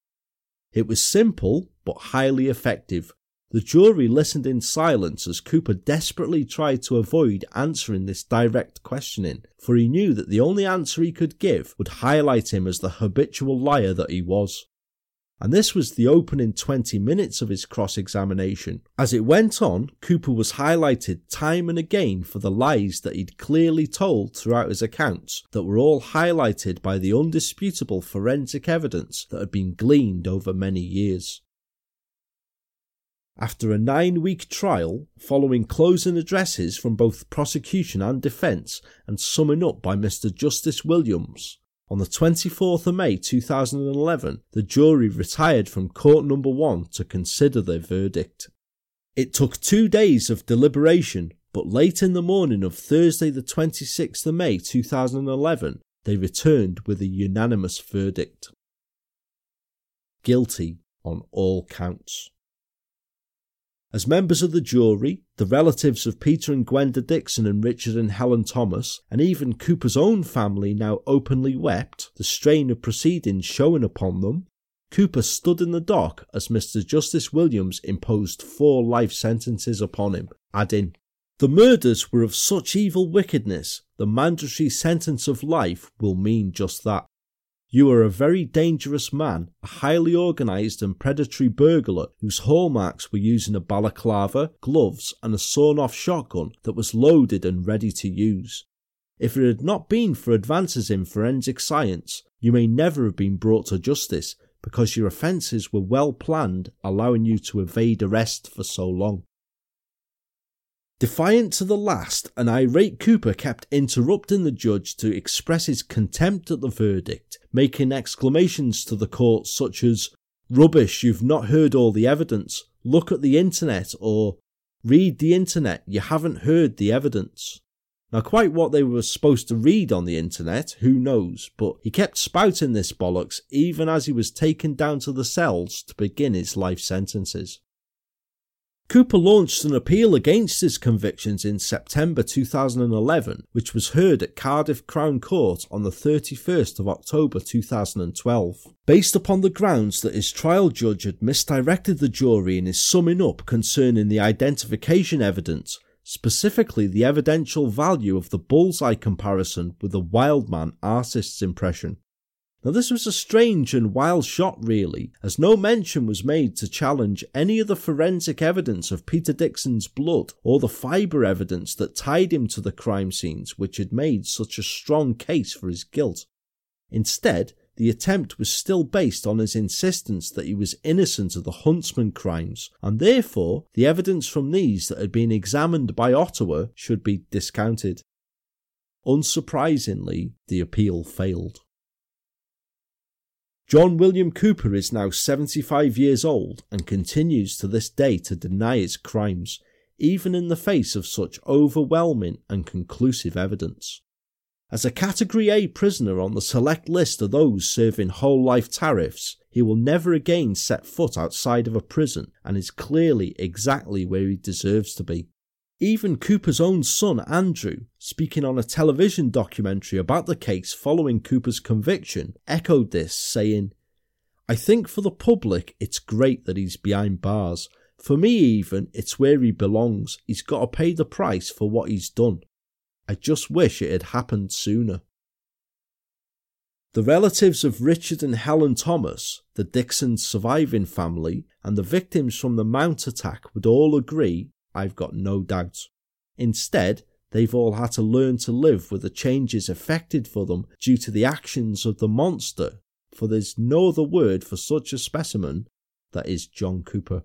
It was simple but highly effective. The jury listened in silence as Cooper desperately tried to avoid answering this direct questioning, for he knew that the only answer he could give would highlight him as the habitual liar that he was. And this was the opening 20 minutes of his cross-examination. As it went on, Cooper was highlighted time and again for the lies that he'd clearly told throughout his accounts, that were all highlighted by the undisputable forensic evidence that had been gleaned over many years. After a 9-week trial, following closing addresses from both prosecution and defence and summing up by Mr Justice Williams, on the 24th of May 2011, the jury retired from court number 1 to consider their verdict. It took 2 days of deliberation, but late in the morning of Thursday the 26th of May 2011, they returned with a unanimous verdict. Guilty on all counts. As members of the jury, the relatives of Peter and Gwenda Dixon and Richard and Helen Thomas, and even Cooper's own family now openly wept, the strain of proceedings showing upon them, Cooper stood in the dock as Mr Justice Williams imposed 4 life sentences upon him, adding, "The murders were of such evil wickedness, the mandatory sentence of life will mean just that. You are a very dangerous man, a highly organised and predatory burglar whose hallmarks were using a balaclava, gloves and a sawn-off shotgun that was loaded and ready to use. If it had not been for advances in forensic science, you may never have been brought to justice because your offences were well planned, allowing you to evade arrest for so long." Defiant to the last, an irate Cooper kept interrupting the judge to express his contempt at the verdict, making exclamations to the court such as, "Rubbish, you've not heard all the evidence, look at the internet," or "Read the internet, you haven't heard the evidence." Now, quite what they were supposed to read on the internet, who knows, but he kept spouting this bollocks even as he was taken down to the cells to begin his life sentences. Cooper launched an appeal against his convictions in September 2011, which was heard at Cardiff Crown Court on the 31st of October 2012, based upon the grounds that his trial judge had misdirected the jury in his summing up concerning the identification evidence, specifically the evidential value of the bullseye comparison with the Wild Man artist's impression. Now this was a strange and wild shot really, as no mention was made to challenge any of the forensic evidence of Peter Dixon's blood or the fibre evidence that tied him to the crime scenes which had made such a strong case for his guilt. Instead, the attempt was still based on his insistence that he was innocent of the Huntsman crimes, and therefore the evidence from these that had been examined by Ottawa should be discounted. Unsurprisingly, the appeal failed. John William Cooper is now 75 years old and continues to this day to deny his crimes, even in the face of such overwhelming and conclusive evidence. As a Category A prisoner on the select list of those serving whole life tariffs, he will never again set foot outside of a prison and is clearly exactly where he deserves to be. Even Cooper's own son, Andrew, speaking on a television documentary about the case following Cooper's conviction, echoed this, saying, "I think for the public it's great that he's behind bars. For me even, it's where he belongs. He's got to pay the price for what he's done. I just wish it had happened sooner." The relatives of Richard and Helen Thomas, the Dixon's surviving family, and the victims from the Mount attack would all agree, I've got no doubts. Instead, they've all had to learn to live with the changes effected for them due to the actions of the monster, for there's no other word for such a specimen, that is John Cooper.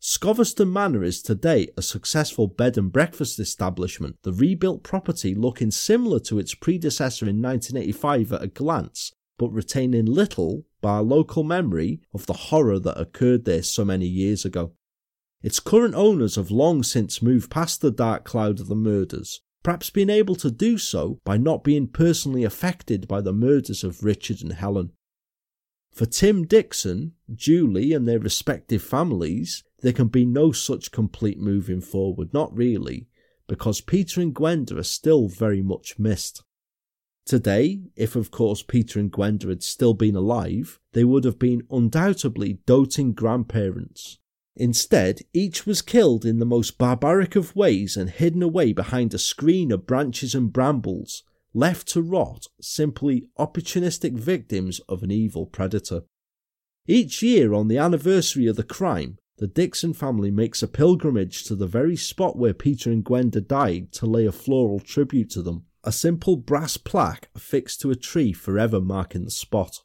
Scoveston Manor is today a successful bed and breakfast establishment, the rebuilt property looking similar to its predecessor in 1985 at a glance, but retaining little, bar local memory, of the horror that occurred there so many years ago. Its current owners have long since moved past the dark cloud of the murders, perhaps being able to do so by not being personally affected by the murders of Richard and Helen. For Tim Dixon, Julie and their respective families, there can be no such complete moving forward, not really, because Peter and Gwenda are still very much missed. Today, if of course Peter and Gwenda had still been alive, they would have been undoubtedly doting grandparents. Instead, each was killed in the most barbaric of ways and hidden away behind a screen of branches and brambles, left to rot, simply opportunistic victims of an evil predator. Each year on the anniversary of the crime, the Dixon family makes a pilgrimage to the very spot where Peter and Gwenda died to lay a floral tribute to them, a simple brass plaque affixed to a tree forever marking the spot.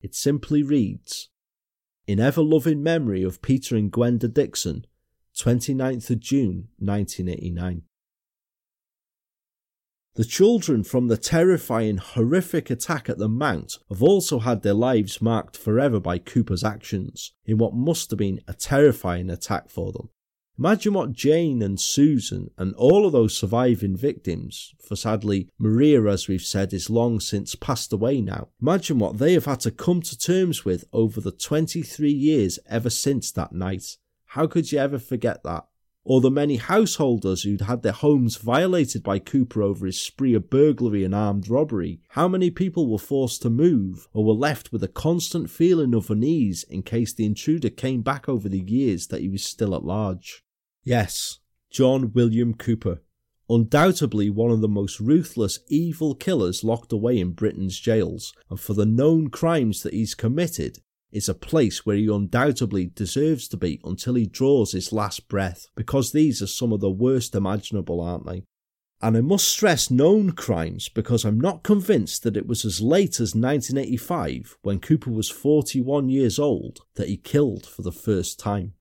It simply reads, "In ever-loving memory of Peter and Gwenda Dixon, 29th of June, 1989. The children from the terrifying, horrific attack at the Mount have also had their lives marked forever by Cooper's actions, in what must have been a terrifying attack for them. Imagine what Jane and Susan and all of those surviving victims, for sadly Maria, as we've said, is long since passed away now, imagine what they have had to come to terms with over the 23 years ever since that night. How could you ever forget that? Or the many householders who'd had their homes violated by Cooper over his spree of burglary and armed robbery. How many people were forced to move or were left with a constant feeling of unease in case the intruder came back over the years that he was still at large? Yes, John William Cooper, undoubtedly one of the most ruthless, evil killers locked away in Britain's jails, and for the known crimes that he's committed, is a place where he undoubtedly deserves to be until he draws his last breath, because these are some of the worst imaginable, aren't they? And I must stress known crimes, because I'm not convinced that it was as late as 1985, when Cooper was 41 years old, that he killed for the first time.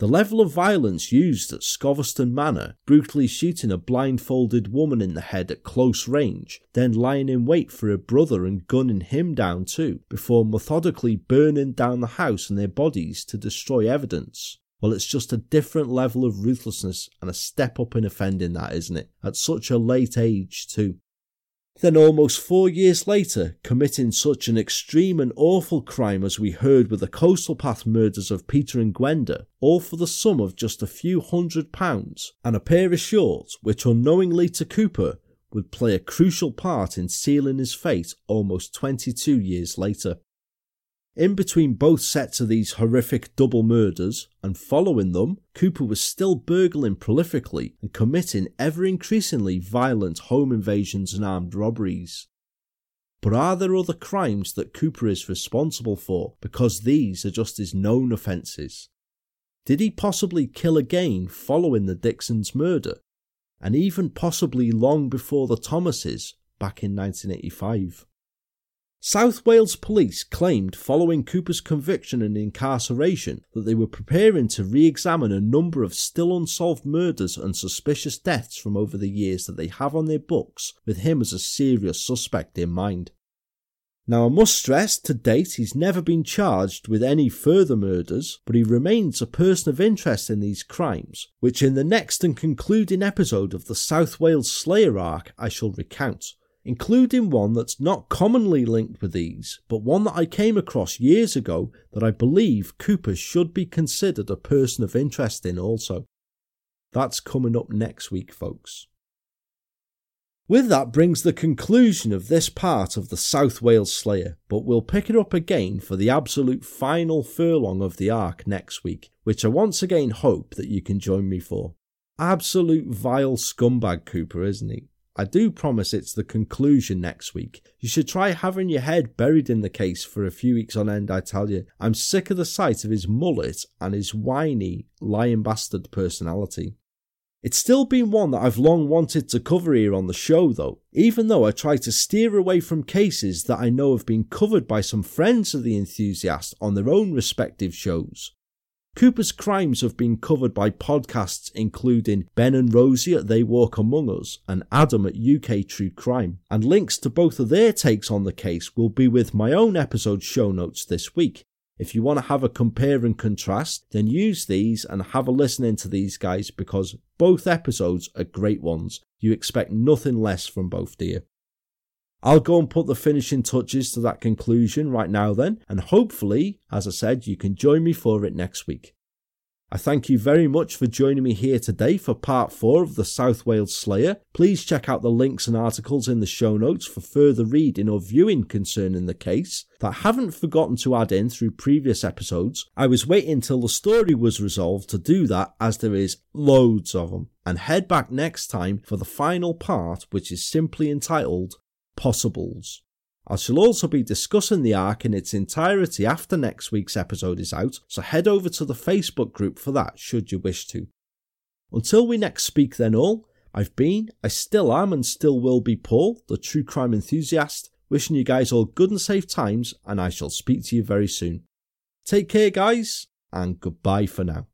The level of violence used at Scoveston Manor, brutally shooting a blindfolded woman in the head at close range, then lying in wait for her brother and gunning him down too, before methodically burning down the house and their bodies to destroy evidence. Well, it's just a different level of ruthlessness and a step up in offending that, isn't it? At such a late age too. Then almost 4 years later, committing such an extreme and awful crime as we heard with the Coastal Path murders of Peter and Gwenda, all for the sum of just a few £100 and a pair of shorts, which unknowingly to Cooper would play a crucial part in sealing his fate almost 22 years later. In between both sets of these horrific double murders, and following them, Cooper was still burgling prolifically and committing ever increasingly violent home invasions and armed robberies. But are there other crimes that Cooper is responsible for, because these are just his known offences? Did he possibly kill again following the Dixons' murder, and even possibly long before the Thomases, back in 1985? South Wales Police claimed following Cooper's conviction and incarceration that they were preparing to re-examine a number of still unsolved murders and suspicious deaths from over the years that they have on their books, with him as a serious suspect in mind. Now, I must stress, to date he's never been charged with any further murders, but he remains a person of interest in these crimes, which in the next and concluding episode of the South Wales Slayer arc I shall recount, including one that's not commonly linked with these, but one that I came across years ago that I believe Cooper should be considered a person of interest in also. That's coming up next week, folks. With that brings the conclusion of this part of the South Wales Slayer, but we'll pick it up again for the absolute final furlong of the arc next week, which I once again hope that you can join me for. Absolute vile scumbag Cooper, isn't he? I do promise it's the conclusion next week. You should try having your head buried in the case for a few weeks on end, I tell you. I'm sick of the sight of his mullet and his whiny, lying bastard personality. It's still been one that I've long wanted to cover here on the show though, even though I try to steer away from cases that I know have been covered by some friends of the Enthusiast on their own respective shows. Cooper's crimes have been covered by podcasts including Ben and Rosie at They Walk Among Us and Adam at UK True Crime, and links to both of their takes on the case will be with my own episode show notes this week. If you want to have a compare and contrast, then use these and have a listen into these guys, because both episodes are great ones. You expect nothing less from both, do you? I'll go and put the finishing touches to that conclusion right now then, and hopefully, as I said, you can join me for it next week. I thank you very much for joining me here today for part 4 of the South Wales Slayer. Please check out the links and articles in the show notes for further reading or viewing concerning the case that I haven't forgotten to add in through previous episodes. I was waiting till the story was resolved to do that, as there is loads of them. And head back next time for the final part, which is simply entitled Possibles. I shall also be discussing the arc in its entirety after next week's episode is out, so head over to the Facebook group for that should you wish to. Until we next speak then all, I've been, I still am and still will be Paul, the True Crime Enthusiast, wishing you guys all good and safe times, and I shall speak to you very soon. Take care guys, and goodbye for now.